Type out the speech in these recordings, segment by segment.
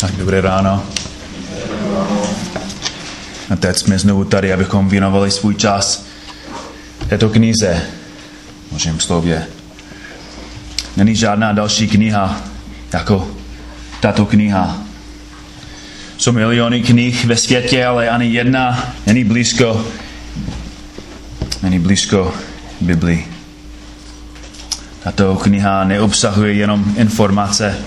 Tak dobré ráno. A teď jsme znovu tady, abychom věnovali svůj čas této knize, v Božím slově. Není žádná další kniha jako tato kniha. Jsou miliony knih ve světě, ale ani jedna není blízko Biblii. Tato kniha neobsahuje jenom informace,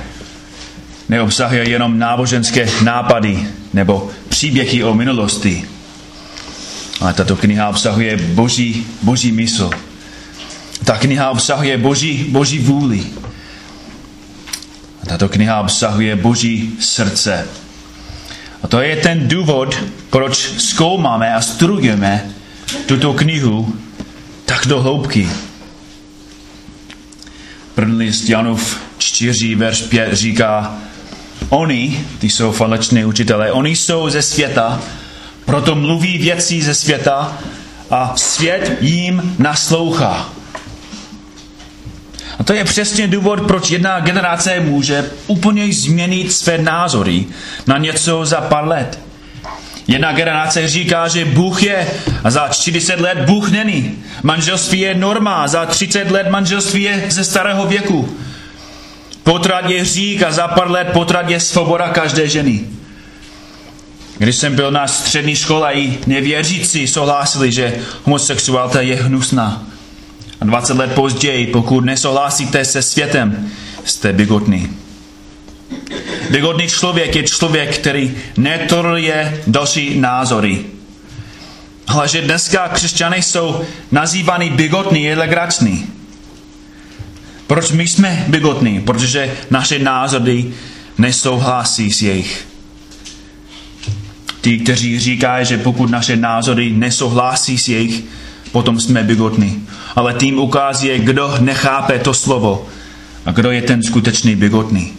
neobsahuje jenom náboženské nápady nebo příběhy o minulosti. Ale tato kniha obsahuje boží mysl. Ta kniha obsahuje boží vůli. A tato kniha obsahuje boží srdce. A to je ten důvod, proč zkoumáme a studujeme tuto knihu tak do hloubky. První list Janův 4, verš 5 říká: oni, ty jsou falešní učitelé, oni jsou ze světa, proto mluví věci ze světa a svět jim naslouchá. A to je přesně důvod, proč jedna generace může úplně změnit své názory na něco za pár let. Jedna generace říká, že Bůh je, a za 40 let Bůh není. Manželství je norma, za 30 let manželství je ze starého věku. Potrat je hřích a za pár let potrat je svoboda každé ženy. Když jsem byl na střední škole, i nevěřící souhlasili, že homosexualita je hnusná. A 20 let později, pokud nesouhlasíte se světem, jste bigotní. Bigotný člověk je člověk, který netoleruje další názory. Ale že dneska křesťané jsou nazývaní bigotní, je legrační. Proč my jsme bigotní? Protože naše názory nesouhlasí s jejich. Ti, kteří říkají, že pokud naše názory nesouhlasí s jejich, potom jsme bigotní. Ale tím ukazuje, kdo nechápe to slovo a kdo je ten skutečný bigotný.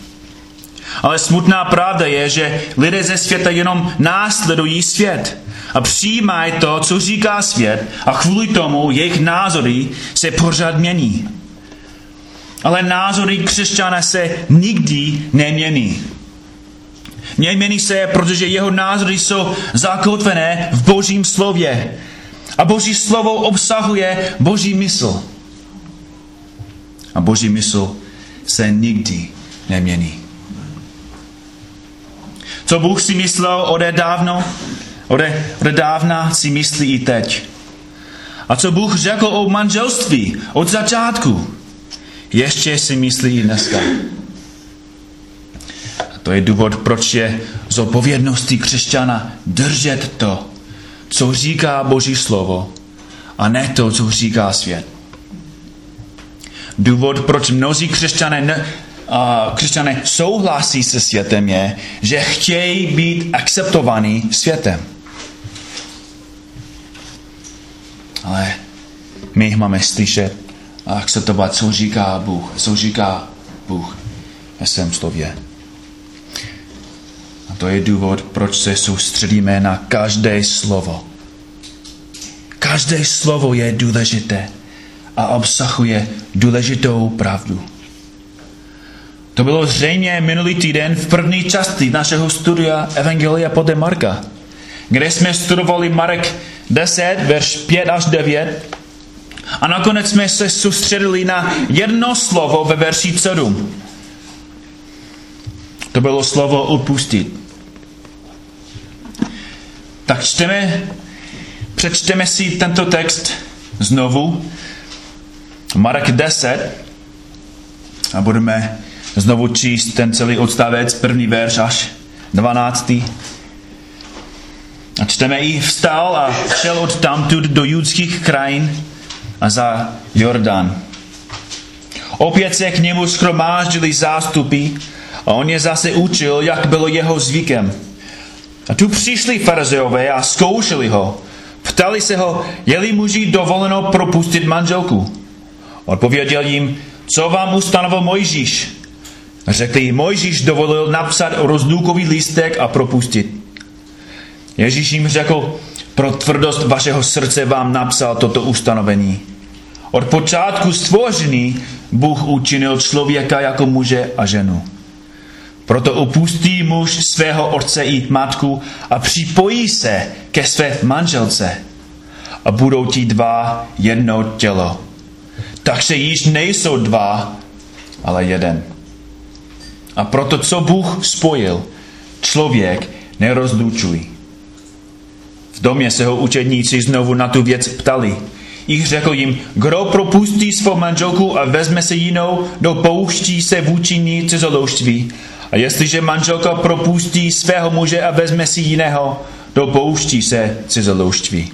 Ale smutná pravda je, že lidé ze světa jenom následují svět a přijímají to, co říká svět, a kvůli tomu jejich názory se pořád mění. Ale názory křesťana se nikdy nemění. Nemění se, protože jeho názory jsou zakotvené v Božím slově. A Boží slovo obsahuje Boží mysl. A Boží mysl se nikdy nemění. Co Bůh si myslel odedávna, si myslí i teď. A co Bůh řekl o manželství od začátku, ještě si myslí i dneska. A to je důvod, proč je zodpovědností křesťana držet to, co říká Boží slovo, a ne to, co říká svět. Důvod, proč mnozí křesťané souhlasí se světem, je, že chtějí být akceptovaní světem. Ale my máme slyšet a akceptovat, co říká Bůh ve svém slově. A to je důvod, proč se soustředíme na každé slovo. Každé slovo je důležité a obsahuje důležitou pravdu. To bylo zřejmě minulý týden v první části našeho studia Evangelia podle Marka, kde jsme studovali Marek 10, verš 5 až 9, a nakonec jsme se soustředili na jedno slovo ve verši 7. To bylo slovo odpustit. Tak přečteme si tento text znovu. Marek 10. A budeme znovu číst ten celý odstavec, první verš až 12. A čteme: i vstal a šel od tamtud do judských krajin a za Jordán. Opět se k němu shromáždili zástupy a on je zase učil, jak bylo jeho zvykem. A tu přišli farizeové a zkoušeli ho. Ptali se ho, je-li muži dovoleno propustit manželku. Odpověděl jim: co vám ustanovil Mojžíš? Řekli jim: Mojžíš dovolil napsat rozlukový lístek a propustit. Ježíš jim řekl: pro tvrdost vašeho srdce vám napsal toto ustanovení. Od počátku stvoření Bůh učinil člověka jako muže a ženu. Proto opustí muž svého otce i matku a připojí se ke své manželce a budou ti dva jedno tělo. Takže již nejsou dva, ale jeden. A proto, co Bůh spojil, člověk nerozlučují. V domě se ho učedníci znovu na tu věc ptali. Jich řekl jim, kdo propustí svou manželku a vezme se jinou, dopouští se vůči ní cizoloužství. A jestliže manželka propustí svého muže a vezme si jiného, dopouští se cizoloužství.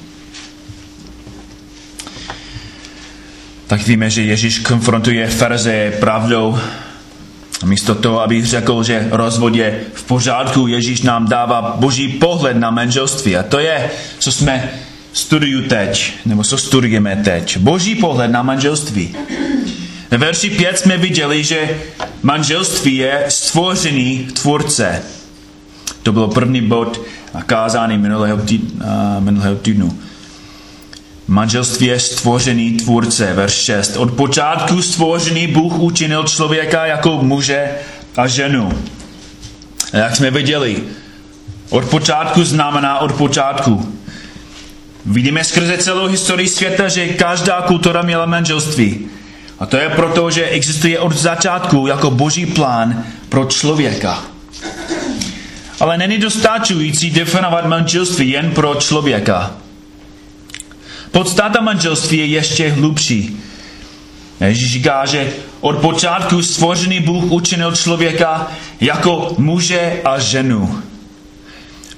Tak víme, že Ježíš konfrontuje farizeje pravdou. Místo toho, aby řekl, že rozvod je v pořádku, Ježíš nám dává boží pohled na manželství. A to je, co jsme studujeme teď. Boží pohled na manželství. Ve verši 5 jsme viděli, že manželství je stvořený tvůrce. To byl první bod kázání minulého týdnu. Manželství je stvořený tvůrce, verš 6. Od počátku stvořený Bůh učinil člověka jako muže a ženu. A jak jsme viděli, od počátku znamená od počátku. Vidíme skrze celou historii světa, že každá kultura měla manželství. A to je proto, že existuje od začátku jako boží plán pro člověka. Ale není dostačující definovat manželství jen pro člověka. Podstata manželství je ještě hlubší. Ježíš říká, že od počátku stvořený Bůh učinil člověka jako muže a ženu.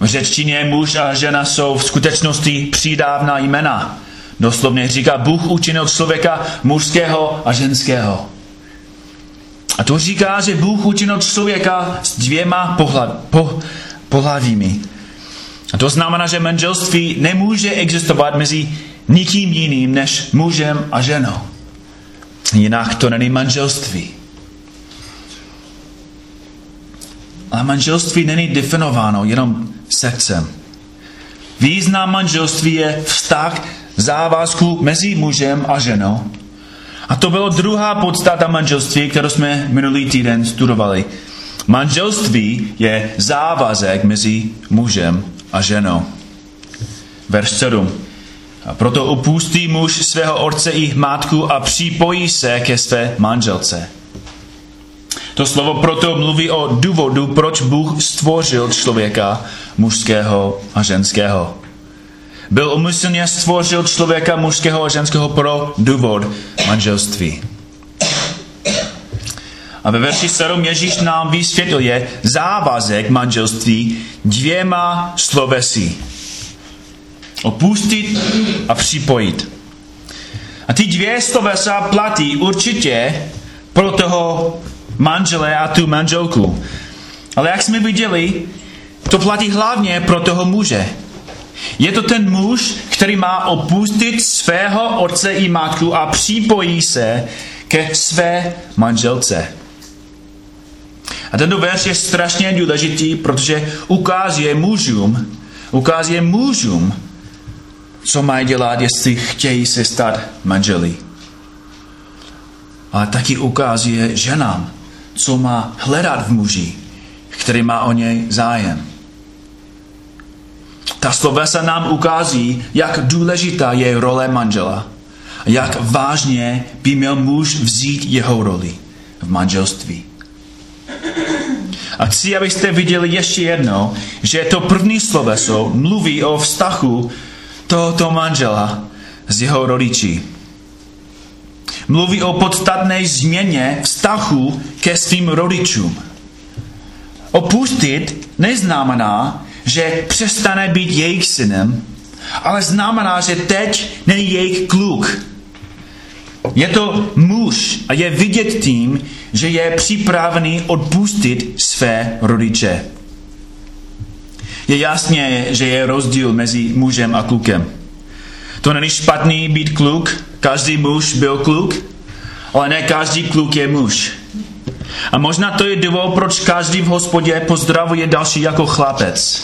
V řečtině muž a žena jsou v skutečnosti přídavná jména. Doslovně říká, Bůh učinil člověka mužského a ženského. A to říká, že Bůh učinil člověka s dvěma pohlavími. A to znamená, že manželství nemůže existovat mezi nikým jiným než mužem a ženou. Jinak to není manželství. Ale manželství není definováno jenom sexem. Význam manželství je vztah závazku mezi mužem a ženou. A to byla druhá podstata manželství, kterou jsme minulý týden studovali. Manželství je závazek mezi mužem a ženou. Verš 7. A proto opustí muž svého otce i matku a připojí se ke své manželce. To slovo proto mluví o důvodu, proč Bůh stvořil člověka mužského a ženského. Byl umyslně stvořil člověka mužského a ženského pro důvod manželství. A ve verši 7 Ježíš nám vysvětluje závazek manželství dvěma slovesy. Opustit a připojit. A ty dvě slovesa platí určitě pro toho manžele a tu manželku. Ale jak jsme viděli, to platí hlavně pro toho muže. Je to ten muž, který má opustit svého otce i matku a připojí se ke své manželce. A tento verš je strašně důležitý, protože ukazuje mužům, co mají dělat, jestli chtějí se stát manželi. A taky ukazuje ženám, co má hledat v muži, který má o něj zájem. Ta slovesa nám ukáží, jak důležitá je role manžela. Jak vážně by měl muž vzít jeho roli v manželství. A chci, abyste viděli ještě jednou, že to první sloveso mluví o vztahu tohoto manžela s jeho rodiči. Mluví o podstatné změně vztahu ke svým rodičům. Opustit neznamená, že přestane být jejich synem, ale znamená, že teď není jejich kluk. Je to muž a je vidět tím, že je připravený odpustit své rodiče. Je jasné, že je rozdíl mezi mužem a klukem. To není špatný být kluk, každý muž byl kluk, ale ne každý kluk je muž. A možná to je důvod, proč každý v hospodě pozdravuje další jako chlapec.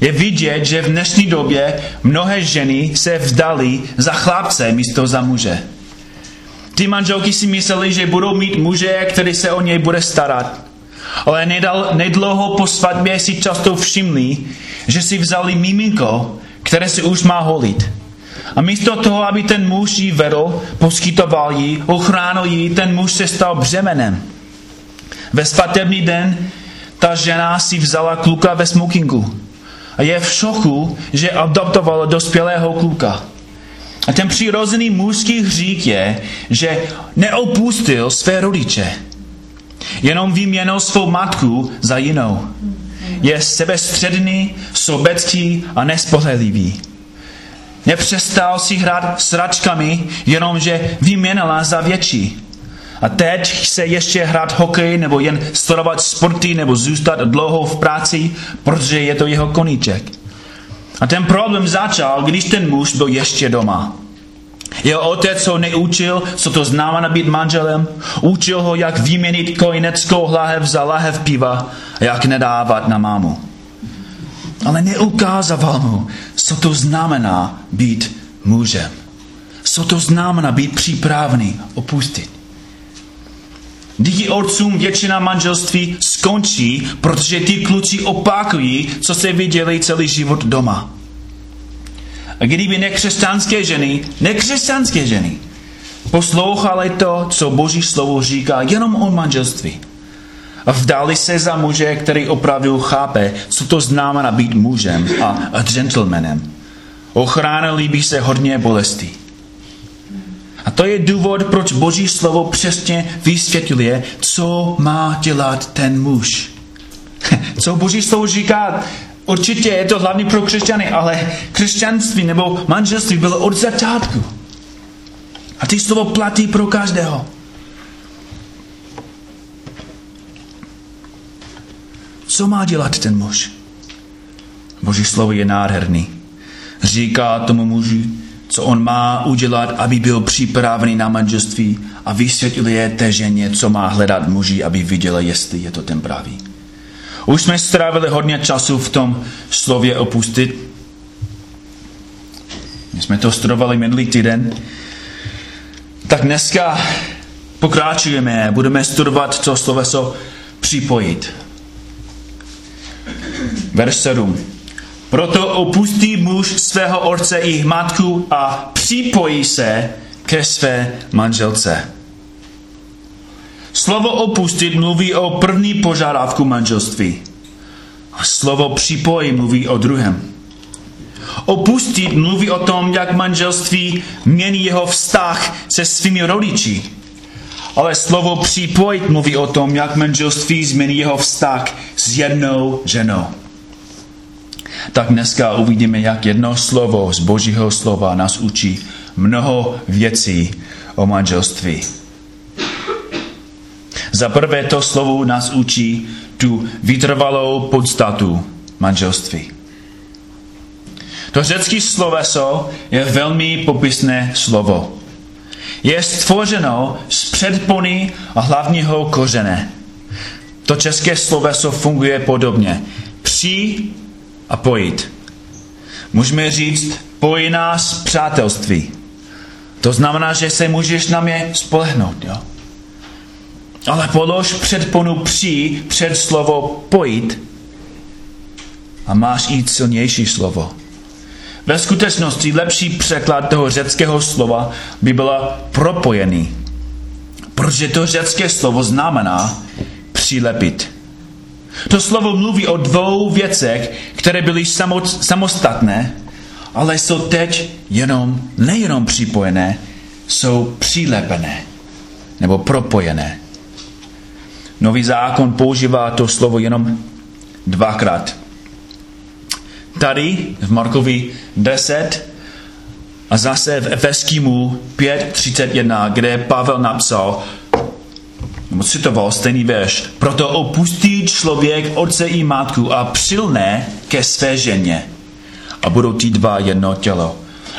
Je vidět, že v dnešní době mnohé ženy se vzdali za chlapce místo za muže. Ty manželky si mysleli, že budou mít muže, který se o něj bude starat. Ale nedlouho po svatbě si často všimli, že si vzali miminko, které se už má holit. A místo toho, aby ten muž ji vedl, poskytoval jí, ochránil ji, ten muž se stal břemenem. Ve svatební den ta žena si vzala kluka ve smokingu. A je v šoku, že adoptovala dospělého kluka. A ten přirozený mužský hřích je, že neopustil své rodiče. Jenom vyměnil svou matku za jinou. Je sebestředný, sobecký a nespolehlivý. Nepřestal si hrát s hračkami, jenomže vyměnila za větší. A teď chce ještě hrát hokej, nebo jen sledovat sporty, nebo zůstat dlouho v práci, protože je to jeho koníček. A ten problém začal, když ten muž byl ještě doma. Jeho otec ho neučil, co to znamená být manželem. Učil ho, jak vyměnit kojeneckou lahev za lahev piva a jak nedávat na mámu. Ale neukázal mu, co to znamená být mužem. Co to znamená být připravený opustit. Díky otcům většina manželství skončí, protože ty kluci opakují, co se viděli celý život doma. A kdyby nekřesťanské ženy poslouchaly to, co Boží slovo říká jenom o manželství a vdali se za muže, který opravdu chápe, co to znamená být mužem a gentlemanem, ochránili by se hodně bolesti. A to je důvod, proč Boží slovo přesně vysvětluje, co má dělat ten muž. Co Boží slovo říká, určitě je to hlavně pro křesťany, ale křesťanství nebo manželství bylo od začátku. A ty slovo platí pro každého. Co má dělat ten muž? Boží slovo je nádherný. Říká tomu muži, co on má udělat, aby byl připravený na manželství a vysvětluje té ženě, co má hledat muži, aby viděla, jestli je to ten pravý. Už jsme strávili hodně času v tom slově opustit. My jsme to studovali minulý týden. Tak dneska pokračujeme, budeme studovat, co sloveso připojit. Verš 7. Proto opustí muž svého otce i matku a připojí se ke své manželce. Slovo opustit mluví o první požadavku manželství. A slovo připojí mluví o druhém. Opustit mluví o tom, jak manželství mění jeho vztah se svými rodiči. Ale slovo připojit mluví o tom, jak manželství změní jeho vztah s jednou ženou. Tak dneska uvidíme, jak jedno slovo z Božího slova nás učí mnoho věcí o manželství. Za prvé to slovo nás učí tu vytrvalou podstatu manželství. To řecké sloveso je velmi popisné slovo. Je stvořeno z předpony a hlavního kořene. To české sloveso funguje podobně. Při a pojit. Můžeme říct, pojí nás přátelství. To znamená, že se můžeš na mě spolehnout. Jo? Ale polož předponu při před slovo pojít a máš i silnější slovo. Ve skutečnosti lepší překlad toho řeckého slova by byla propojený. Protože to řecké slovo znamená přilepit. To slovo mluví o dvou věcech, které byly samostatné, ale jsou teď nejenom připojené, jsou přilepené nebo propojené. Nový zákon používá to slovo jenom dvakrát. Tady v Markovi 10 a zase v Efeskýmu 5:31, kde Pavel napsal, citoval stejný verš. Proto opustí člověk otce i matku a přilne ke své ženě. A budou ti dva jedno tělo.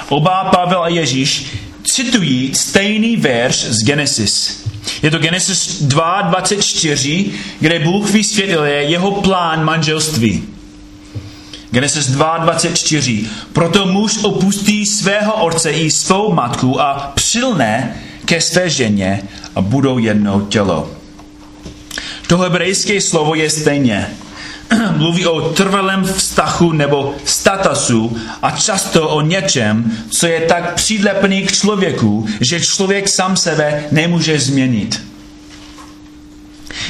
Oba Pavel a Ježíš citují stejný verš z Genesis. Je to Genesis 2:24, kde Bůh vysvětluje jeho plán manželství. Genesis 2:24. Proto muž opustí svého otce i svou matku a přilne ke své ženě a budou jedno tělo. To hebrejské slovo je stejně. Mluví o trvalém vztahu nebo statusu a často o něčem, co je tak přilepný k člověku, že člověk sám sebe nemůže změnit.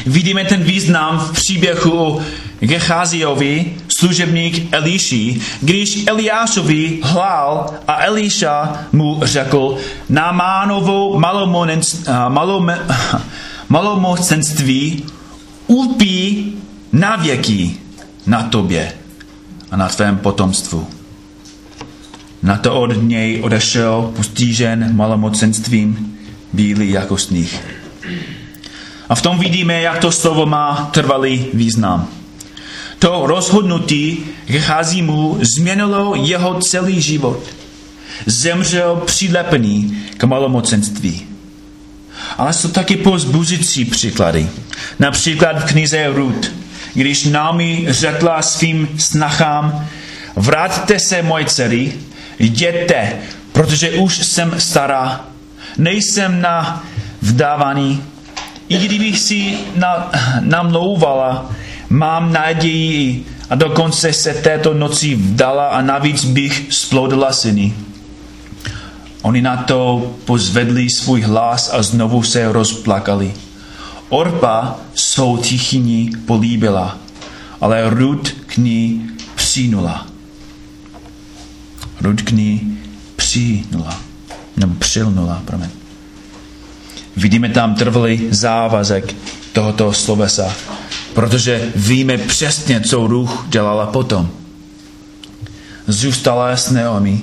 Vidíme ten význam v příběhu o Gecháziovi, služebník Eliši, když Eliášovi hlál a Eliša mu řekl: Námánovo malomocenství ulpí navěky na tobě a na tvém potomstvu. Na to od něj odešel postižen malomocenstvím, bílý jako sníh. A v tom vidíme, jak to slovo má trvalý význam. To rozhodnutí Gechazimu změnilo jeho celý život. Zemřel přilepený k malomocenství. Ale jsou taky povzbuzující příklady. Například v knize Rut, když Naomi řekla svým snachám: Vraťte se, moje dcery, jděte, protože už jsem stará, nejsem na vdávání. I kdybych si namlouvala, mám naději a dokonce se této noci vdala a navíc bych splodila syny. Oni na to pozvedli svůj hlas a znovu se rozplakali. Orpa svou tichyni políbila, ale Rut k ní přinula. Přilnula. Vidíme tam trvalý závazek tohoto slovesa, protože víme přesně, co Ruch dělala potom. Zůstala s Naomi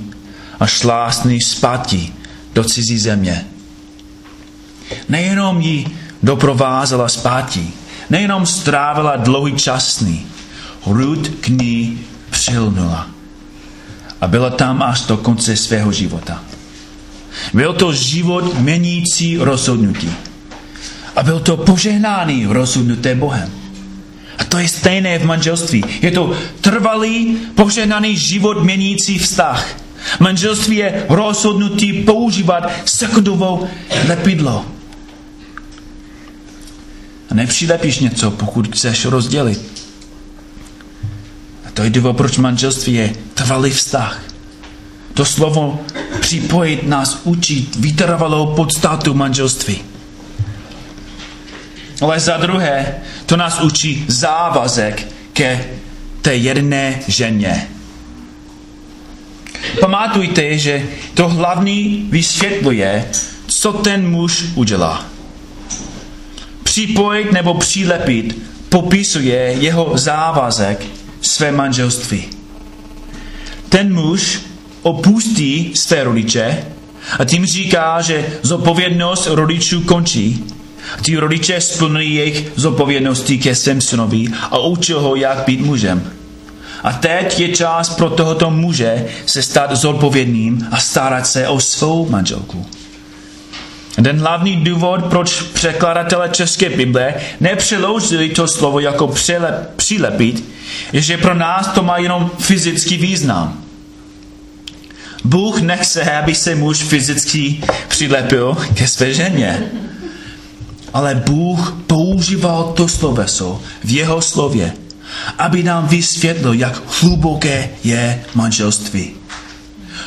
a šla s ní zpátky do cizí země. Nejenom ji doprovázela zpátky, nejenom strávila dlouhý čas s ní, Rut k ní přilnula a byla tam až do konce svého života. Byl to život měnící rozhodnutí. A byl to požehnání rozhodnuté Bohem. A to je stejné v manželství. Je to trvalý, požehnaný život měnící vztah. Manželství je rozhodnutí používat sekundovou lepidlo. A nepřilepíš něco, pokud chceš rozdělit. A to je důvod, proč manželství je trvalý vztah. To slovo připojit nás učit vytrvalou podstatu manželství. Ale za druhé, to nás učí závazek ke té jedné ženě. Pamatujte, že to hlavní vysvětluje, co ten muž udělá. Připojit nebo přilepit popisuje jeho závazek své manželství. Ten muž opustí své rodiče a tím říká, že zodpovědnost rodičů končí. Ti rodiče splnují jejich zodpovědnosti ke svém synovi a učí ho, jak být mužem. A teď je čas pro tohoto muže se stát zodpovědným a starat se o svou manželku. Ten hlavní důvod, proč překladatelé České Bible nepřeložili to slovo jako přilepit, je, že pro nás to má jenom fyzický význam. Bůh nechce, aby se muž fyzicky přilepil ke své ženě. Ale Bůh používal to sloveso v jeho slově, aby nám vysvětlil, jak hluboké je manželství.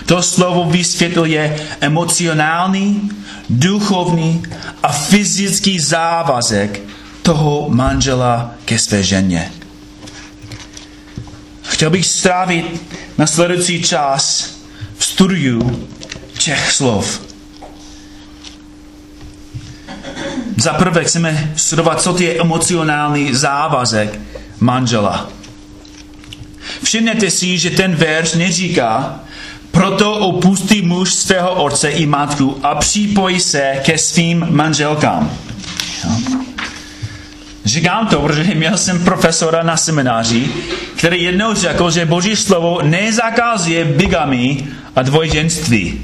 To slovo vysvětluje emocionální, duchovní a fyzický závazek toho manžela ke své ženě. Chtěl bych strávit následující čas v studiu těch slov. Za prvé chceme studovat, co to je emocionální závazek manžela. Všimněte si, že ten verš neříká: proto opustí muž svého otce i matku a připojí se ke svým manželkám. Říkám to, protože měl jsem profesora na semináři, který jednou řekl, že Boží slovo nezakazuje bigamii a dvojženství.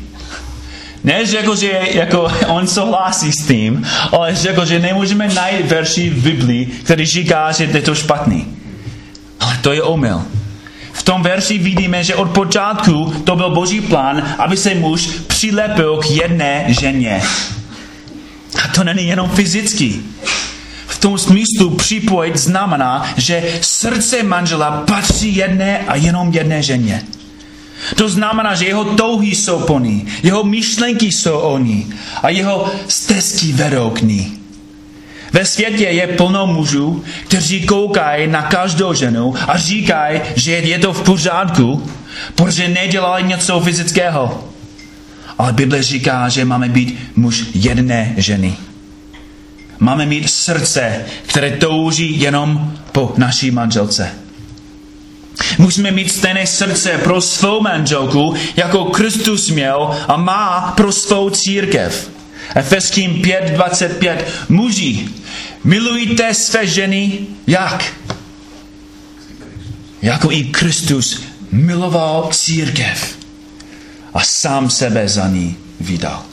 Neřekl, že jako on souhlasí s tím, ale řekl, že nemůžeme najít verši v Biblii, který říká, že je to špatný. Ale to je omyl. V tom verši vidíme, že od počátku to byl Boží plán, aby se muž přilepil k jedné ženě. A to není jenom fyzicky. V V tom smyslu připojit znamená, že srdce manžela patří jedné a jenom jedné ženě. To znamená, že jeho touhy jsou po ní, jeho myšlenky jsou o ní a jeho stezky vedou k ní. Ve světě je plno mužů, kteří koukají na každou ženu a říkají, že je to v pořádku, protože nedělali něco fyzického. Ale Bible říká, že máme být muž jedné ženy. Máme mít srdce, které touží jenom po naší manželce. Musíme mít stejné srdce pro svou manželku, jako Kristus měl a má pro svou církev. Efeským 5:25. Muži, milujte své ženy jak? Jako i Kristus miloval církev a sám sebe za ní vydal.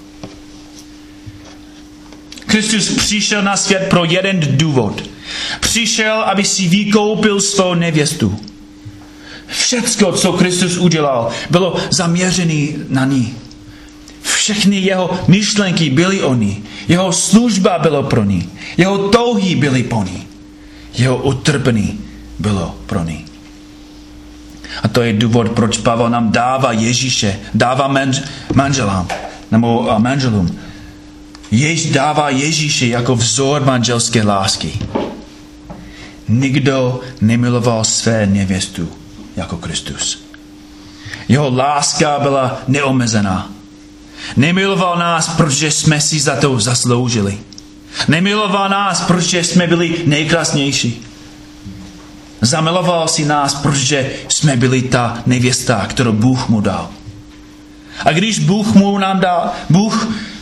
Kristus přišel na svět pro jeden důvod. Přišel, aby si vykoupil svou nevěstu. Všecko, co Kristus udělal, bylo zaměřené na ní. Všechny jeho myšlenky byly o ní. Jeho služba byla pro ní. Jeho touhy byly po ní. Jeho utrpení bylo pro ní. A to je důvod, proč Pavel nám dává Ježíše, dává manželám, nebo manželům. Dává Ježíše jako vzor manželské lásky. Nikdo nemiloval své nevěstu jako Kristus. Jeho láska byla neomezená. Nemiloval nás, protože jsme si za to zasloužili. Nemiloval nás, protože jsme byli nejkrásnější. Zamiloval si nás, protože jsme byli ta nevěsta, kterou Bůh mu dal. A když Bůh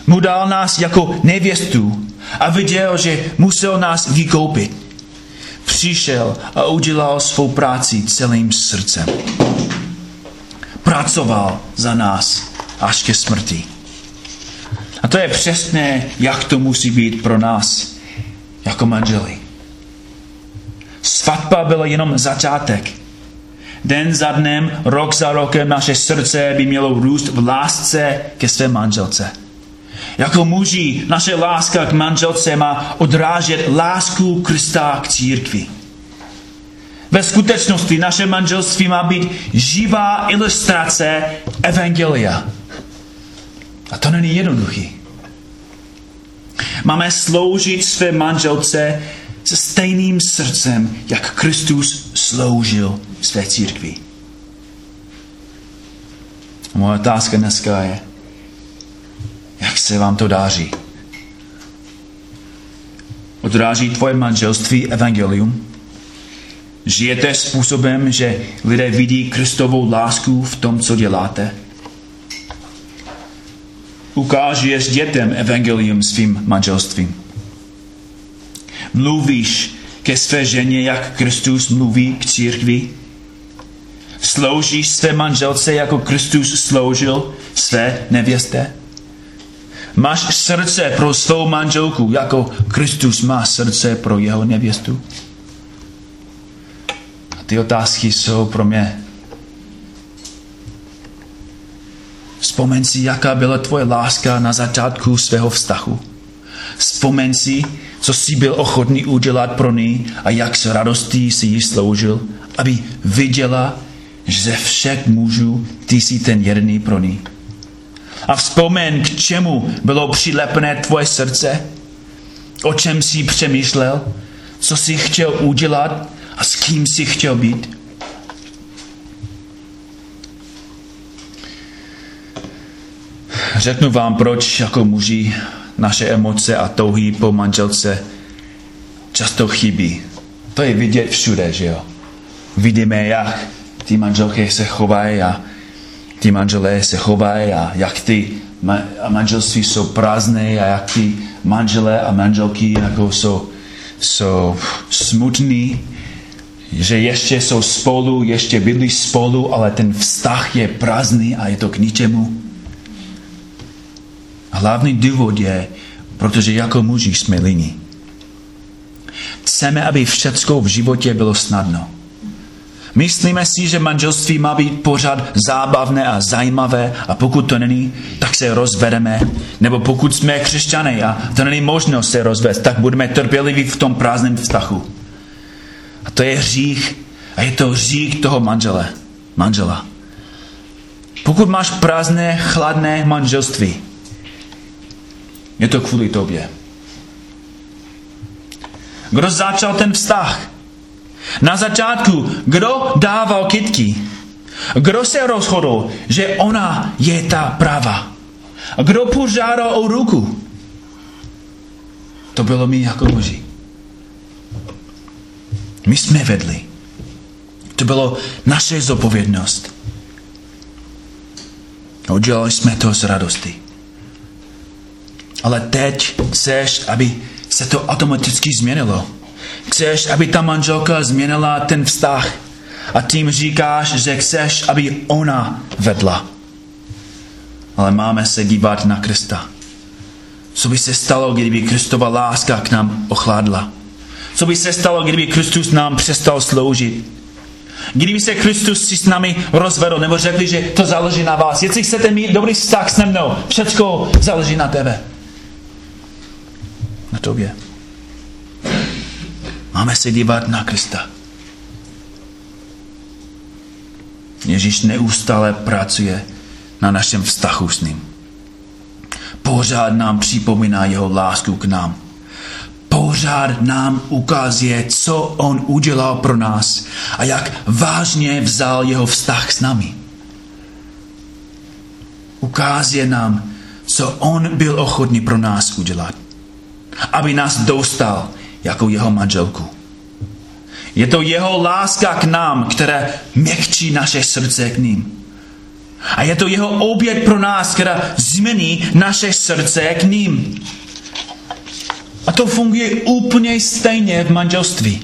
mu dal nás jako nevěstu a viděl, že musel nás vykoupit, přišel a udělal svou práci celým srdcem. Pracoval za nás až ke smrti. A to je přesně, jak to musí být pro nás jako manželi. Svatba byla jenom začátek. Den za dnem, rok za rokem naše srdce by mělo růst v lásce ke své manželce. Jako muži naše láska k manželce má odrážet lásku Krista k církvi. Ve skutečnosti naše manželství má být živá ilustrace evangelia. A to není jednoduché. Máme sloužit své manželce se stejným srdcem, jak Kristus sloužil své církvi. Moje otázka dneska je, jak se vám to daří? Odráží tvoje manželství evangelium? Žijete způsobem, že lidé vidí Kristovou lásku v tom, co děláte? Ukážeš dětem evangelium svým manželstvím? Mluvíš ke své ženě, jak Kristus mluví k církvi? Sloužíš své manželce, jako Kristus sloužil své nevěstě? Máš srdce pro svou manželku, jako Kristus má srdce pro jeho nevěstu? A ty otázky jsou pro mě. Vzpomeň si, jaká byla tvoje láska na začátku svého vztahu. Vzpomeň si, co jsi byl ochotný udělat pro ní a jak s radostí si jí sloužil, aby viděla, že ze všech mužů ty jsi ten jedný pro ní. A vzpomeň, k čemu bylo přilepené tvoje srdce, o čem jsi přemýšlel, co jsi chtěl udělat a s kým jsi chtěl být. Řeknu vám, proč jako muži naše emoce a touhy po manželce často chybí. To je vidět všude, že jo? Vidíme, jak ty manželky se chovají a ty manželé se chovají a jak ty manželství jsou prázdné a jak ty manželé a manželky jako jsou smutní, že ještě jsou spolu, ještě bydlí spolu, ale ten vztah je prázdný a je to k ničemu. Hlavní důvod je, protože jako muži jsme líní. Chceme, aby všecko v životě bylo snadno. Myslíme si, že manželství má být pořád zábavné a zajímavé a pokud to není, tak se se rozvedeme, nebo pokud jsme křesťané a to není možnost se rozvést, tak budeme trpěliví v tom prázdném vztahu. A to je hřích. A je to hřích toho manžela. Pokud máš prázdné, chladné manželství, je to kvůli tobě. Kdo začal ten vztah? Na začátku, kdo dával kytky? Kdo se rozhodl, že ona je ta pravá? Kdo požádal o ruku? To bylo my jako muži. My jsme vedli. To bylo naše zodpovědnost. Udělali jsme to z radosti. Ale teď chceš, aby se to automaticky změnilo. Chceš, aby ta manželka změnila ten vztah. A tím říkáš, že chceš, aby ona vedla. Ale máme se dívat na Krista. Co by se stalo, kdyby Kristova láska k nám ochladla? Co by se stalo, kdyby Kristus nám přestal sloužit? Kdyby se Kristus si s námi rozvedl, nebo řekli, že to záleží na vás. Jestli chcete mít dobrý vztah s mnou, všechno záleží na tebe. Na tobě. Máme se dívat na Krista. Ježíš neustále pracuje na našem vztahu s ním. Pořád nám připomíná jeho lásku k nám. Pořád nám ukazuje, co on udělal pro nás a jak vážně vzal jeho vztah s námi. Ukazuje nám, co on byl ochotný pro nás udělat, aby nás dostal jako jeho manželku. Je to jeho láska k nám, která měkčí naše srdce k ním. A je to jeho oběť pro nás, která změní naše srdce k ním. A to funguje úplně stejně v manželství.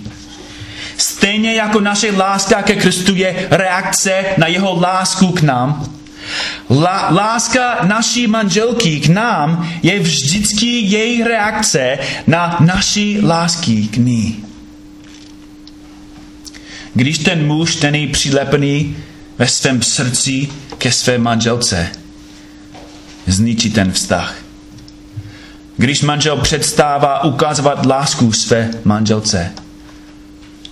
Stejně jako naše láska ke Kristu je reakce na jeho lásku k nám. Láska naší manželky k nám je vždycky její reakce na naší lásky k ní. Když ten muž není přilepený ve svém srdci ke své manželce, zničí ten vztah. Když manžel přestává ukazovat lásku své manželce,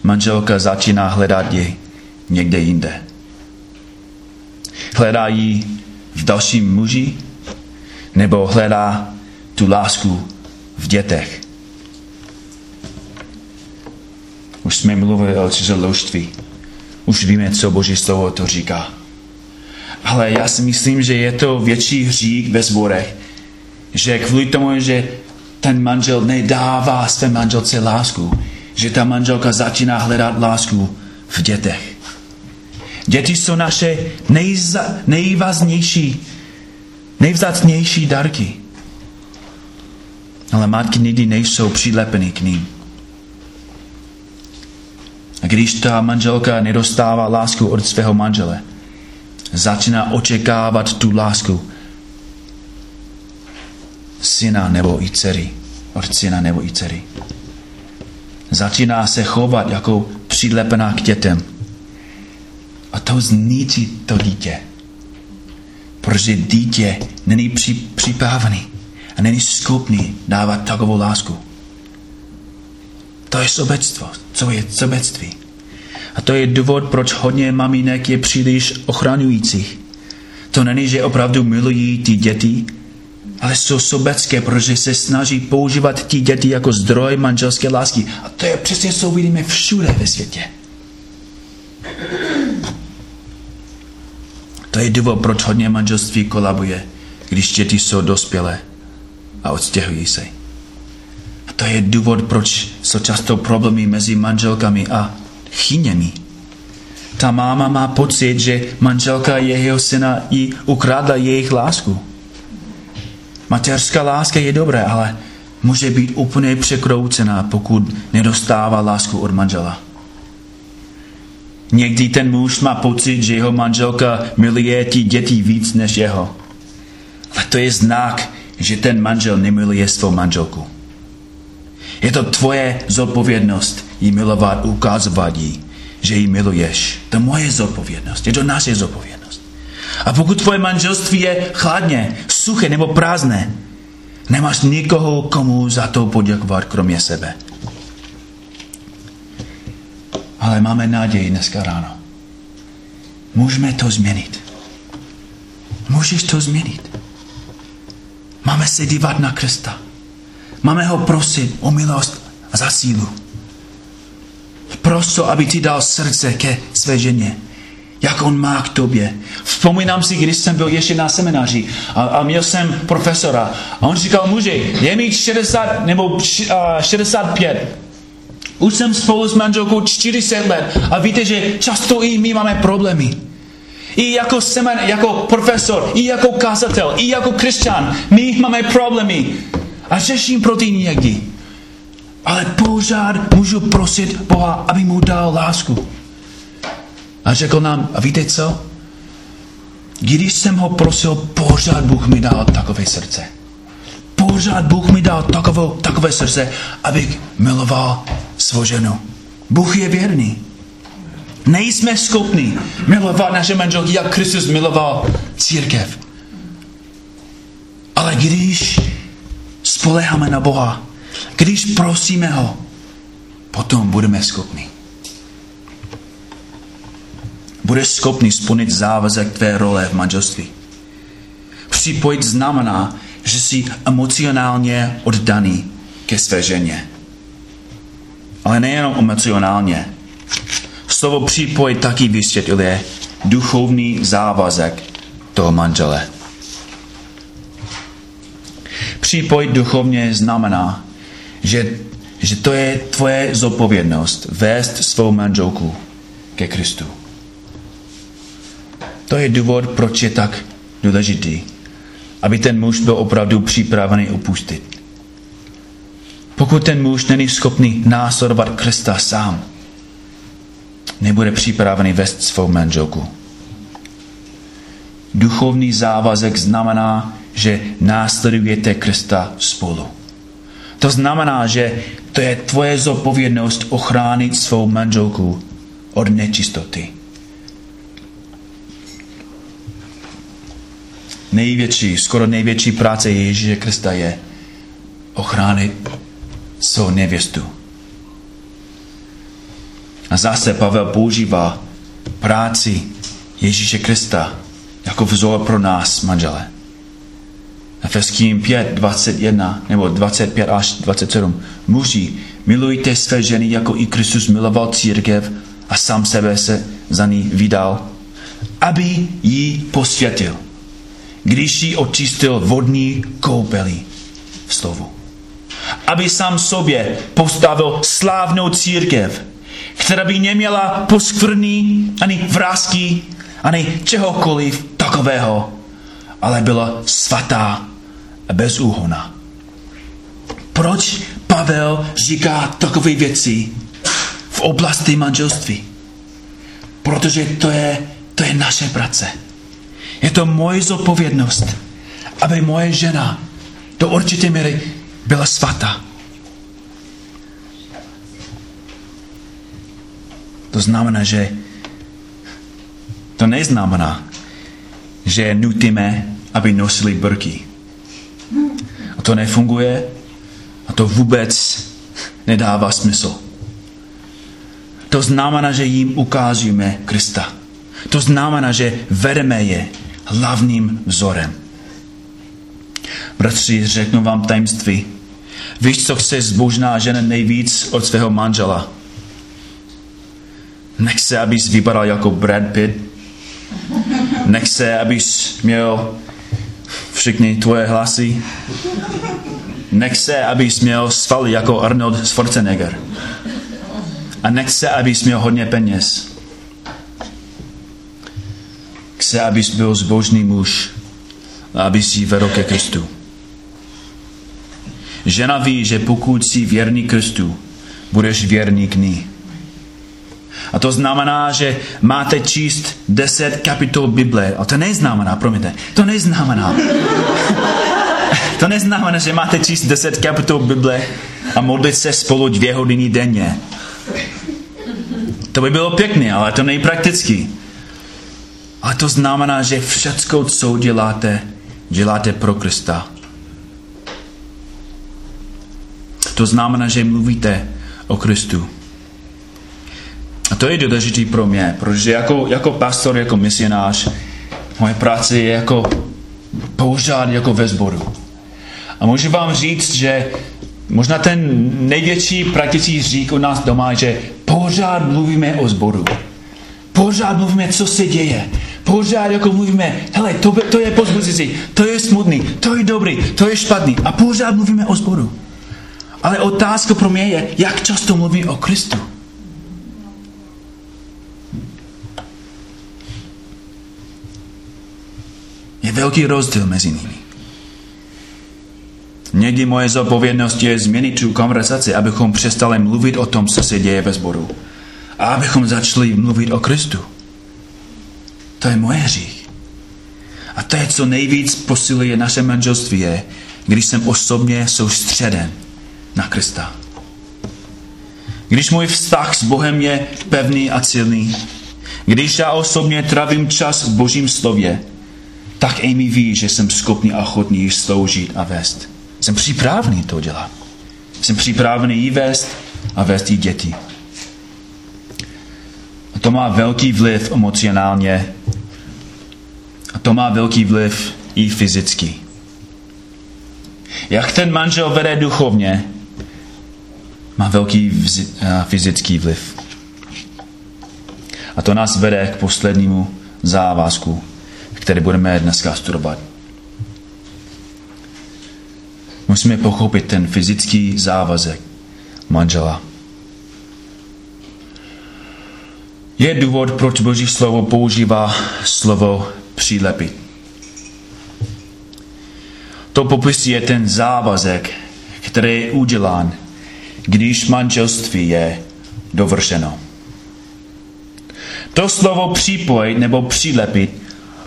manželka začíná hledat ji někde jinde. Hledá ji v dalším muži, nebo hledá tu lásku v dětech. Už jsme mluvili o cizoložství. Už víme, co Boží slovo to říká. Ale já si myslím, že je to větší hřích ve zborech, že kvůli tomu, že ten manžel nedává své manželce lásku, že ta manželka začíná hledat lásku v dětech. Děti jsou naše nejvzácnější dárky. Ale matky nikdy nejsou přilepeny k ním. A když ta manželka nedostává lásku od svého manžele, začíná očekávat tu lásku syna nebo i dcery. Od syna nebo i dcery. Začíná se chovat jako přilepená k dětem. A to zničí to dítě. Protože dítě není připravený a není schopný dávat takovou lásku. To je sobectvo. Co je sobectví? A to je důvod, proč hodně maminek je příliš ochraňujících. To není, že opravdu milují ty děti, ale jsou sobecké, protože se snaží používat ty děti jako zdroj manželské lásky. A to je přesně, co vidíme všude ve světě. To je důvod, proč hodně manželství kolabuje, když děti jsou dospělé a odstěhují se. A to je důvod, proč jsou často problémy mezi manželkami a chyněmi. Ta máma má pocit, že manželka jeho syna jí ukradla jejich lásku. Mateřská láska je dobrá, ale může být úplně překroucená, pokud nedostává lásku od manžela. Někdy ten muž má pocit, že jeho manželka miluje ty děti víc než jeho. A to je znak, že ten manžel nemiluje svou manželku. Je to tvoje zodpovědnost jí milovat, ukazovat jí, že jí miluješ. To je moje zodpovědnost, je to naše zodpovědnost. A pokud tvoje manželství je chladně, suché nebo prázdné, nemáš nikoho, komu za to poděkovat, kromě sebe. Ale máme naději dneska ráno. Můžeme to změnit. Můžeš to změnit. Máme se dívat na Krista. Máme ho prosit o milost a za sílu. Prosto, aby ti dal srdce ke své ženě. Jak on má k tobě. Vzpomínám si, když jsem byl ještě na semináři a měl jsem profesora. A on říkal, muži, je mi 60 nebo 65. Už jsem spolu s manželkou 40 let a víte, že často i my máme problémy. I jako jako profesor, i jako kazatel, i jako křesťan, my máme problémy. A řeším pro ty někdy. Ale pořád můžu prosit Boha, aby mu dal lásku. A řekl nám, a víte co? Když jsem ho prosil, pořád Bůh mi dal takové srdce. Pořád Bůh mi dal takové srdce, abych miloval svou ženu. Bůh je věrný. Nejsme schopni milovat naše manželky, jak Kristus miloval církev. Ale když spoléháme na Boha, když prosíme ho, potom budeme schopni. Budeš schopný splnit závazek tvé role v manželství. Připojit znamená, že jsi emocionálně oddaný ke své ženě. Ale nejenom emocionálně. Slovo připojit taky vysvětluje duchovní závazek toho manžele. Připojit duchovně znamená, že to je tvoje zodpovědnost vést svou manželku ke Kristu. To je důvod, proč je tak důležitý, aby ten muž byl opravdu připravený opustit. Pokud ten muž není schopný následovat Krista sám, nebude připravený vést svou manželku. Duchovní závazek znamená, že následujete Krista spolu. To znamená, že to je tvoje zodpovědnost ochránit svou manželku od nečistoty. Skoro největší práce Ježíše Krista je ochránit svou nevěstu. A zase Pavel používá práci Ježíše Krista jako vzor pro nás, manžele. Efeským 5, 21, nebo 25 až 27. Muži, milujte své ženy, jako i Kristus miloval církev a sám sebe se za ní vydal, aby ji posvětil. Když ji očistil vodní koupelí v slovu. Aby sám sobě postavil slávnou církev, která by neměla poskvrny, ani vrásky, ani čehokoliv takového, ale byla svatá a bezúhonná. Proč Pavel říká takové věci v oblasti manželství? Protože to je naše práce. Je to moje zodpovědnost, aby moje žena do určité míry byla svatá. To znamená, že to neznamená, že nutíme, aby nosili brky. A to nefunguje a to vůbec nedává smysl. To znamená, že jim ukazujeme Krista. To znamená, že vedeme je hlavním vzorem. Bratři, řeknu vám tajemství. Víš, co chce zbožná žena nejvíc od svého manžela? Nechce, abys vypadal jako Brad Pitt. Nechce, abys měl všechny tvoje hlasy. Nechce, abys měl svaly jako Arnold Schwarzenegger. A nechce, abys měl hodně peněz. Chce, abys byl zbožný muž a abys ji vedl ke Kristu. Žena ví, že pokud jsi věrný Kristu, budeš věrný k ní. A to znamená, že máte číst 10 kapitol Bible. A to neznamená, to neznamená, že máte číst 10 kapitol Bible a modlit se spolu 2 hodiny denně. To by bylo pěkné, ale to nejpraktický. A to znamená, že všecko, co děláte, děláte pro Krista. To znamená, že mluvíte o Kristu. A to je důležité pro mě, protože jako pastor, jako misionář, moje práce je jako pořád jako ve sboru. A můžu vám říct, že možná ten největší praktický řík u nás doma je, že pořád mluvíme o sboru. Pořád mluvíme, co se děje. Pořád jako mluvíme, hele, to je pozbuzující, to je smutný, to je dobrý, to je špatný. A pořád mluvíme o sboru. Ale otázka pro mě je, jak často mluví o Kristu. Je velký rozdíl mezi nimi. Někdy moje zodpovědnost je změnit tu konverzaci, abychom přestali mluvit o tom, co se děje ve sboru. A abychom začali mluvit o Kristu. To je moje hřích. A to je, co nejvíc posiluje naše manželství, je, když jsem osobně soustředěn na Krista. Když můj vztah s Bohem je pevný a silný, když já osobně trávím čas v Božím slově, tak Amy ví, že jsem schopný a ochotný jí sloužit a vést. Jsem připravený to dělat. Jsem připravený jí vést a vést jí děti. A to má velký vliv emocionálně. A to má velký vliv i fyzicky. Jak ten manžel vede duchovně, má velký fyzický vliv. A to nás vede k poslednímu závazku, který budeme dneska studovat. Musíme pochopit ten fyzický závazek manžela. Je důvod, proč Boží slovo používá slovo přilepit. To popisuje ten závazek, který je udělán, když manželství je dovršeno. To slovo připojit nebo přilepit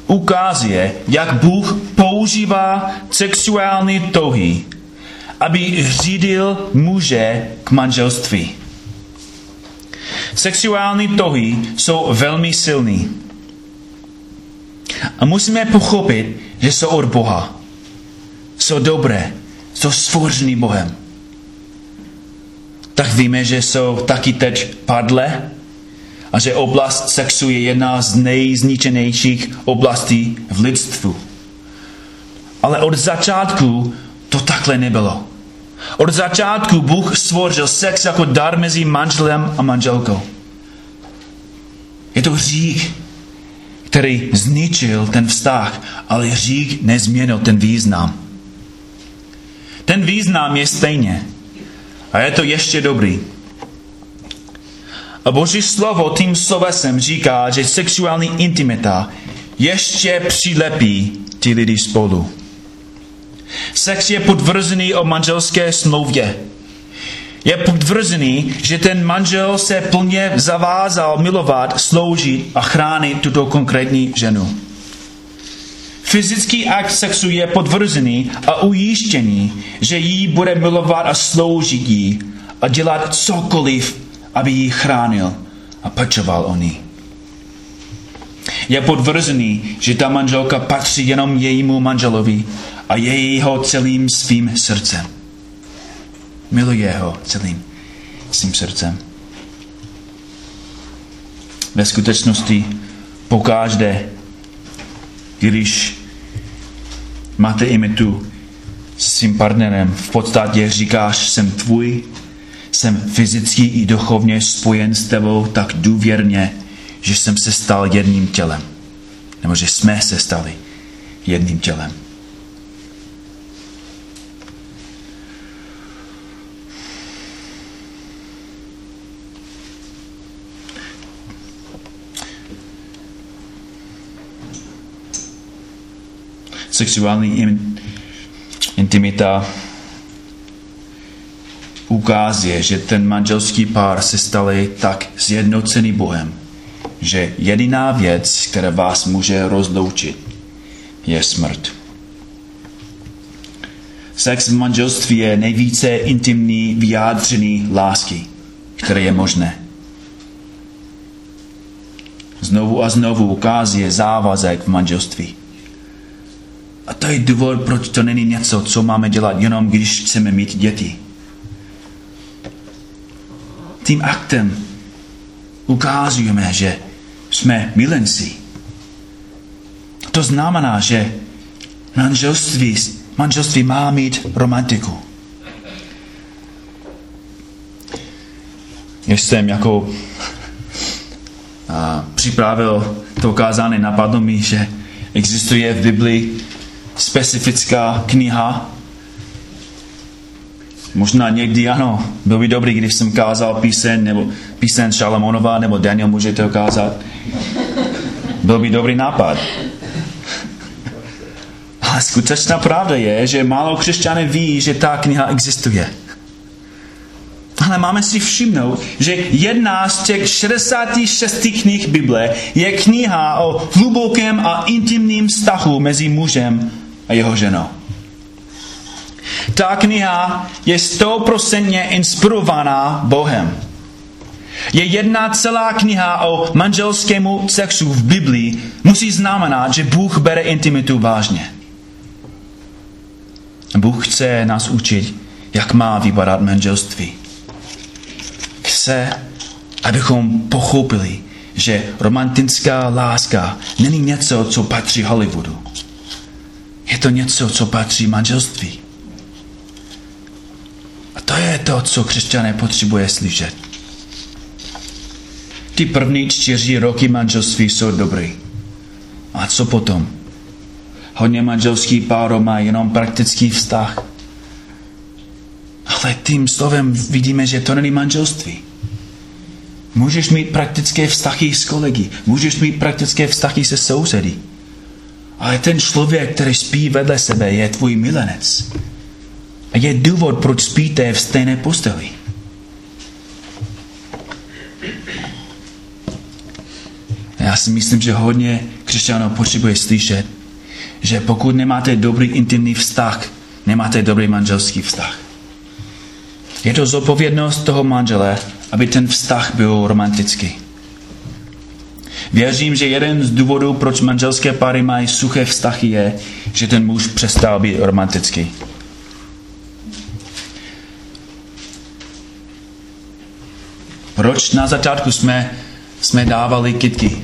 ukazuje, jak Bůh používá sexuální touhy, aby řídil muže k manželství. Sexuální touhy jsou velmi silné. A musíme pochopit, že jsou od Boha. Jsou dobré, jsou stvořeny Bohem. Tak víme, že jsou taky teď padlé, a že oblast sexu je jedna z nejzničenějších oblastí v lidstvu. Ale od začátku to takhle nebylo. Od začátku Bůh stvořil sex jako dar mezi manželem a manželkou. Je to hřích, který zničil ten vztah, ale hřích nezměnil ten význam. Ten význam je stejně. A je to ještě dobrý. A Boží slovo tím slovesem říká, že sexuální intimita ještě přilepí ty lidi spolu. Sex je potvrzený o manželské smlouvě. Je potvrzený, že ten manžel se plně zavázal milovat, sloužit a chránit tuto konkrétní ženu. Fyzický akt sexu je potvrzený a ujištěný, že jí bude milovat a sloužit jí a dělat cokoliv, aby ji chránil a pečoval o ní. Je potvrzený, že ta manželka patří jenom jejímu manželovi a jeho celým svým srdcem. Miluje ho celým svým srdcem. Ve skutečnosti pokaždé, když máte imitu s svým partnerem, v podstatě říkáš, jsem tvůj, jsem fyzicky i duchovně spojen s tebou tak důvěrně, že jsem se stal jedním tělem. Nebo že jsme se stali jedním tělem. Sexuální intimita ukazuje, že ten manželský pár se stali tak zjednocený Bohem, že jediná věc, která vás může rozloučit, je smrt. Sex v manželství je nejvíce intimní vyjádření lásky, které je možné. Znovu a znovu ukazuje závazek v manželství. A to je důvod, proč to není něco, co máme dělat jenom, když chceme mít děti. Tím aktem ukazujeme, že jsme milenci. To znamená, že manželství má mít romantiku. Když jsem jako připravil to kázání, napadlo mi, že existuje v Biblii specifická kniha. Možná někdy ano, byl by dobrý, když jsem kázal píseň, nebo píseň Šalamonova, nebo Daniel, můžete ho kázat. Byl by dobrý nápad. Ale skutečná pravda je, že málo křesťané ví, že ta kniha existuje. Ale máme si všimnout, že jedna z těch 66 knih Bible je kniha o hlubokém a intimním vztahu mezi mužem a jeho ženou. Ta kniha je 100% inspirovaná Bohem. Je jedna celá kniha o manželskému sexu v Biblii, musí znamenat, že Bůh bere intimitu vážně. Bůh chce nás učit, jak má vypadat manželství. Chce, abychom pochopili, že romantická láska není něco, co patří Hollywoodu. Je to něco, co patří manželství. A to je to, co křesťané potřebuje slyšet. Ty první 4 roky manželství jsou dobrý. A co potom? Hodně manželských párů má jenom praktický vztah. Ale tím slovem vidíme, že to není manželství. Můžeš mít praktické vztahy s kolegy, můžeš mít praktické vztahy se sousedy. Ale ten člověk, který spí vedle sebe, je tvůj milenec. A je důvod, proč spíte v stejné posteli. Já si myslím, že hodně křesťanů potřebuje slyšet, že pokud nemáte dobrý intimní vztah, nemáte dobrý manželský vztah. Je to zodpovědnost toho manžele, aby ten vztah byl romantický. Věřím, že jeden z důvodů, proč manželské páry mají suché vztahy, je, že ten muž přestal být romantický. Proč na začátku jsme dávali kytky?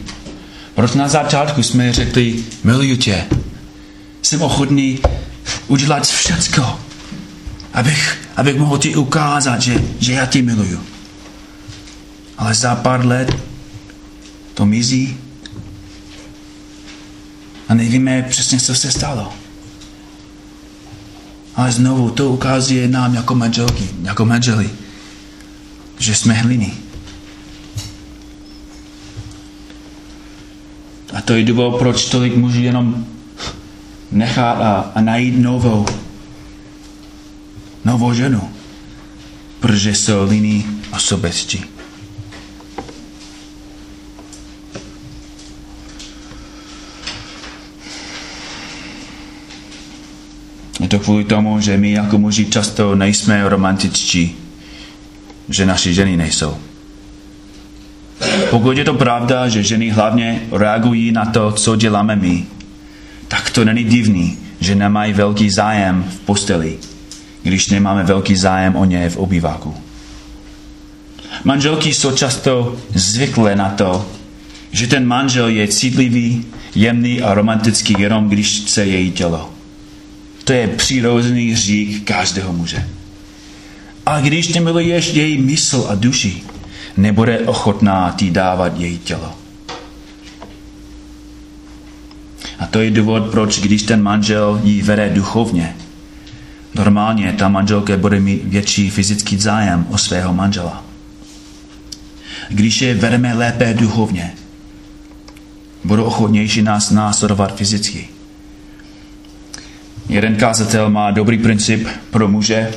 Proč na začátku jsme řekli, miluji tě, jsem ochotný udělat všecko, abych mohl ti ukázat, že já ti miluju. Ale za pár let to mizí a nevíme přesně, co se stalo. Ale znovu to ukazuje nám jako manželky, jako manželi, že jsme hliny. A to je důvod, proč tolik mužů jenom nechá a najít novou ženu, protože jsou líní a sobectí. Je to kvůli tomu, že my jako muži často nejsme romantičtí, že naše ženy nejsou. Pokud je to pravda, že ženy hlavně reagují na to, co děláme my, tak to není divný, že nemají velký zájem v posteli, když nemáme velký zájem o ně v obýváku. Manželky jsou často zvyklé na to, že ten manžel je citlivý, jemný a romantický jenom, když chce její tělo. To je přirozený hřích každého muže. A když nemiluješ její mysl a duši, nebude ochotná ti dávat její tělo. A to je důvod, proč když ten manžel ji vede duchovně, normálně ta manželka bude mít větší fyzický zájem o svého manžela. Když je vedeme lépe duchovně, budou ochotnější nás následovat fyzicky. Jeden kázatel má dobrý princip pro muže.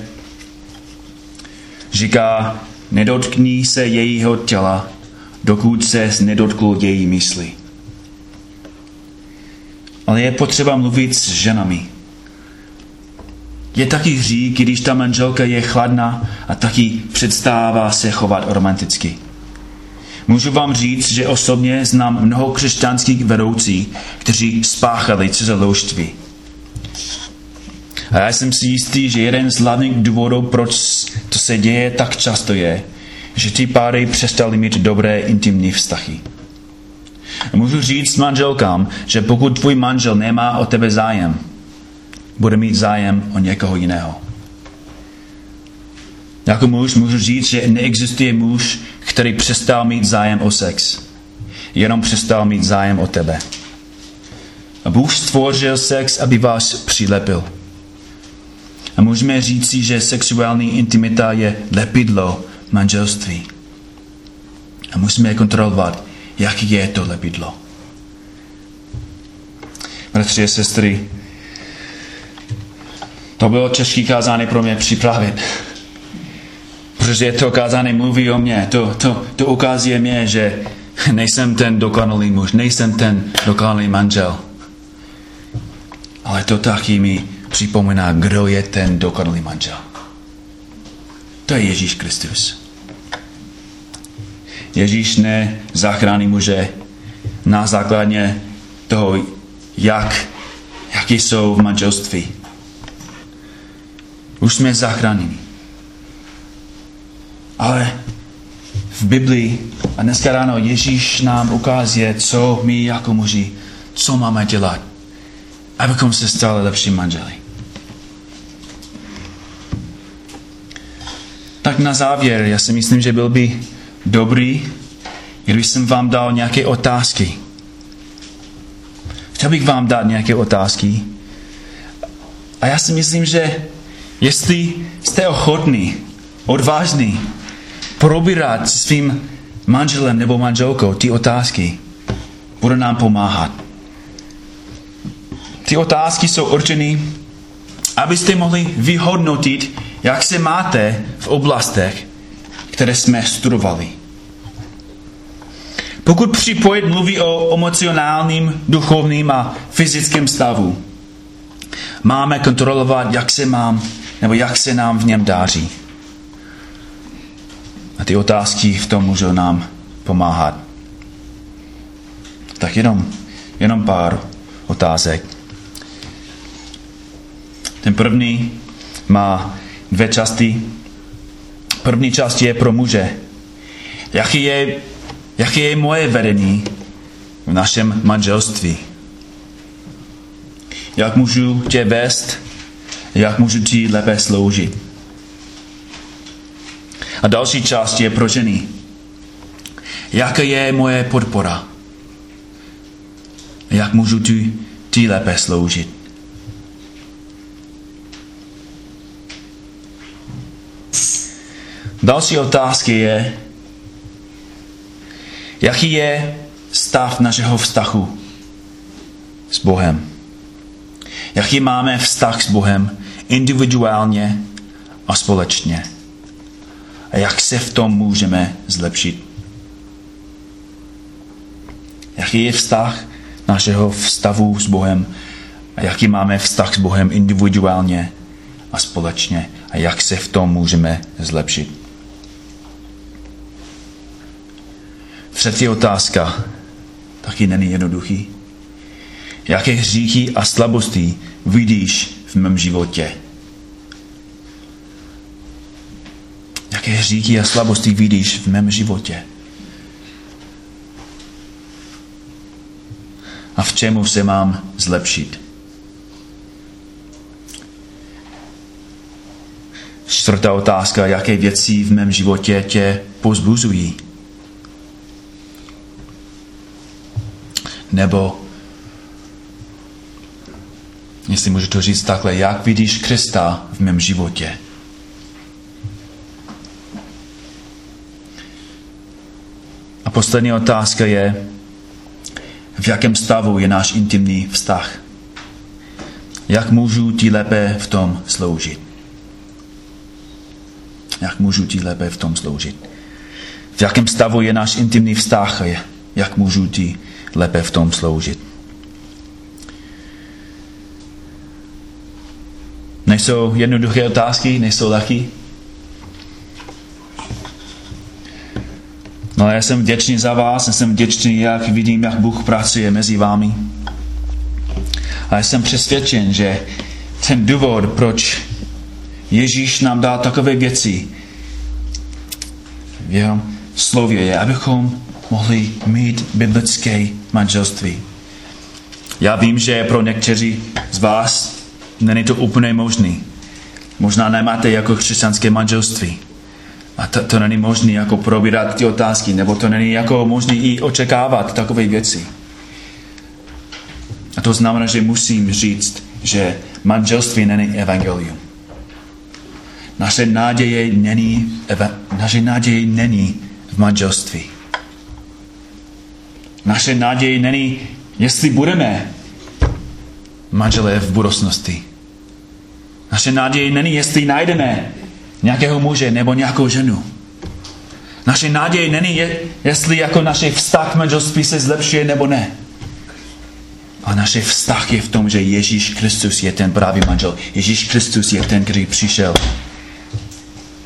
Říká, nedotkni se jejího těla, dokud se nedotkl její mysli. Ale je potřeba mluvit s ženami. Je taky hřích, když ta manželka je chladná a taky přestává se chovat romanticky. Můžu vám říct, že osobně znám mnoho křesťanských vedoucích, kteří spáchali cizoložství. A já jsem si jistý, že jeden z hlavních důvodů, proč to se děje tak často, je, že ty páry přestali mít dobré intimní vztahy. Můžu říct manželkám, že pokud tvůj manžel nemá o tebe zájem, bude mít zájem o někoho jiného. Jako muž můžu říct, že neexistuje muž, který přestal mít zájem o sex. Jenom přestal mít zájem o tebe. A Bůh stvořil sex, aby vás přilepil. A můžeme říct si, že sexuální intimita je lepidlo manželství. A musíme kontrolovat, jaký je to lepidlo. Bratři a sestry, to bylo těžké kázání pro mě připravit. Protože to kázání mluví o mě. To ukazuje mě, že nejsem ten dokonalý muž, nejsem ten dokonalý manžel. Ale to taky mi připomíná, kdo je ten dokonalý manžel. To je Ježíš Kristus. Ježíš nezachrání muže na základě toho, jaký jsou v manželství. Už jsme zachráněni. Ale v Biblii a dneska ráno Ježíš nám ukazuje, co my jako muži, co máme dělat, abychom se stali lepší manželi. Tak na závěr, já si myslím, že byl by dobrý, kdybych jsem vám dal nějaké otázky. Chtěl bych vám dát nějaké otázky. A já si myslím, že jestli jste ochotní, odvážní, probírat se svým manželem nebo manželkou ty otázky, bude nám pomáhat. Ty otázky jsou určeny, abyste mohli vyhodnotit, jak se máte v oblastech, které jsme studovali. Pokud Připojit mluví o emocionálním, duchovním a fyzickém stavu, máme kontrolovat, jak se mám nebo jak se nám v něm dáří. A ty otázky v tom můžou nám pomáhat. Tak jenom pár otázek. Ten první má dvě části. První část je pro muže. Jaké je moje vedení v našem manželství? Jak můžu tě vést? Jak můžu ti lépe sloužit? A další část je pro ženy. Jaká je moje podpora? Jak můžu ti lépe sloužit? Další otázka je, jaký je stav našeho vztahu s Bohem? Jaký máme vztah s Bohem individuálně a společně? A jak se v tom můžeme zlepšit? Jaký je vztah našeho vztahu s Bohem? A jaký máme vztah s Bohem individuálně a společně? A jak se v tom můžeme zlepšit? Třetí otázka, taky není jednoduchý. Jaké hříchy a slabosti vidíš v mém životě? Jaké hříchy a slabosti vidíš v mém životě? A v čemu se mám zlepšit? Čtvrtá otázka, jaké věci v mém životě tě pozbuzují? Nebo, jestli můžu to říct takhle, jak vidíš Krista v mém životě? A poslední otázka je, v jakém stavu je náš intimní vztah? Jak můžu ti lépe v tom sloužit? V jakém stavu je náš intimní vztah? Jak můžu ti lépe v tom sloužit? Nejsou jednoduché otázky, nejsou lehké. No a já jsem vděčný za vás, já jsem vděčný, jak vidím, jak Bůh pracuje mezi vámi. A já jsem přesvědčen, že ten důvod, proč Ježíš nám dá takové věci v jeho slově, je, abychom mohli mít biblické manželství. Já vím, že pro někteří z vás není to úplně možný. Možná nemáte jako křesťanské manželství. A to není možné jako probírat ty otázky, nebo to není jako možné i očekávat takové věci. A to znamená, že musím říct, že manželství není evangelium. Naše naděje není v manželství. Naše naděje není, jestli budeme manželé v budoucnosti. Naše naděje není, jestli najdeme nějakého muže nebo nějakou ženu. Naše naděje není, jestli jako naše vztah manželství se zlepšuje nebo ne. A naše vztah je v tom, že Ježíš Kristus je ten pravý manžel. Ježíš Kristus je ten, který přišel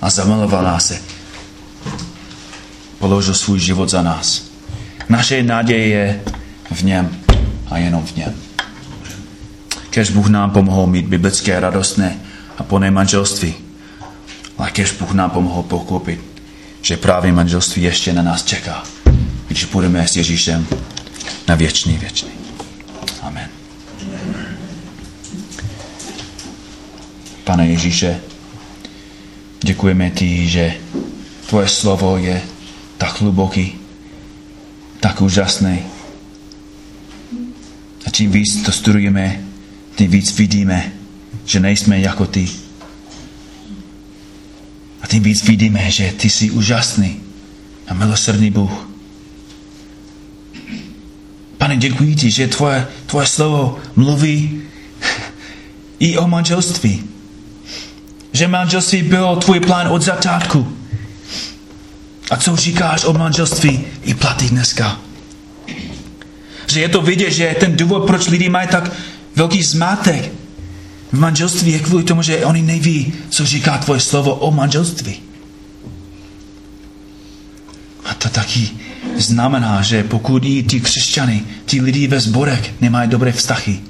a zamiloval nás. Položil svůj život za nás. Naše naděje je v něm a jenom v něm. Kéž Bůh nám pomohl mít biblické radostné a plné manželství. A kéž Bůh nám pomohl pochopit, že právě manželství ještě na nás čeká, když budeme s Ježíšem na věčný. Amen. Pane Ježíše, děkujeme ti, že tvoje slovo je tak hluboký, tak úžasné. A čím víc to studujeme, tím víc vidíme, že nejsme jako ty. A tím víc vidíme, že ty jsi úžasný a milosrdný Bůh. Pane, děkuji ti, že tvoje slovo mluví i o manželství. Že manželství bylo tvůj plán od začátku. A co říkáš o manželství i platí dneska. Že je to vidět, že ten důvod, proč lidi mají tak velký zmátek v manželství, je kvůli tomu, že oni neví, co říká tvoje slovo o manželství. A to taky znamená, že pokud i ti křesťany, ti lidi ve zborech nemají dobré vztahy,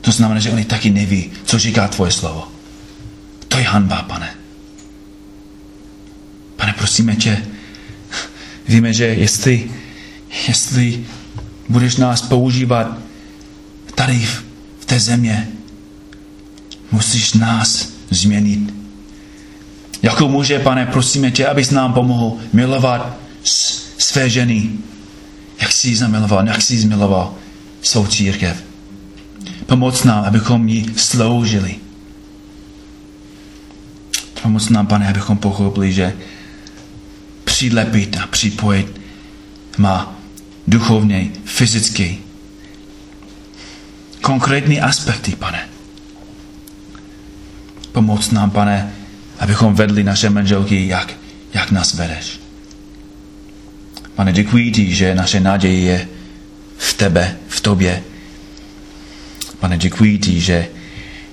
to znamená, že oni taky neví, co říká tvoje slovo. To je hanba, Pane. Pane, prosíme tě, víme, že jestli budeš nás používat tady v té země, musíš nás změnit. Jako muže, Pane, prosíme tě, abys nám pomohl milovat své ženy, jak jsi ji zamiloval, jak jsi ji zmiloval svou církev. Pomoc nám, abychom ji sloužili. Pomoc nám, Pane, abychom pochopili, že přilepit a připojit má duchovně, fyzicky konkrétní aspekty, Pane. Pomoc nám, Pane, abychom vedli naše manželky, jak nás vedeš. Pane, děkuji ti, že naše naděje je v tebe, v tobě. Pane, děkuji ti, že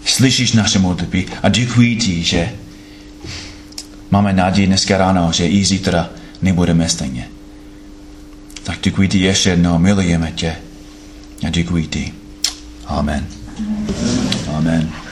slyšíš naše modlitby a děkuji ti, že máme naději dneska ráno, že i zítra nebudeme stejně. Tak děkuji ti ještě jednou, milujeme tě a děkuji ti. Amen. Amen.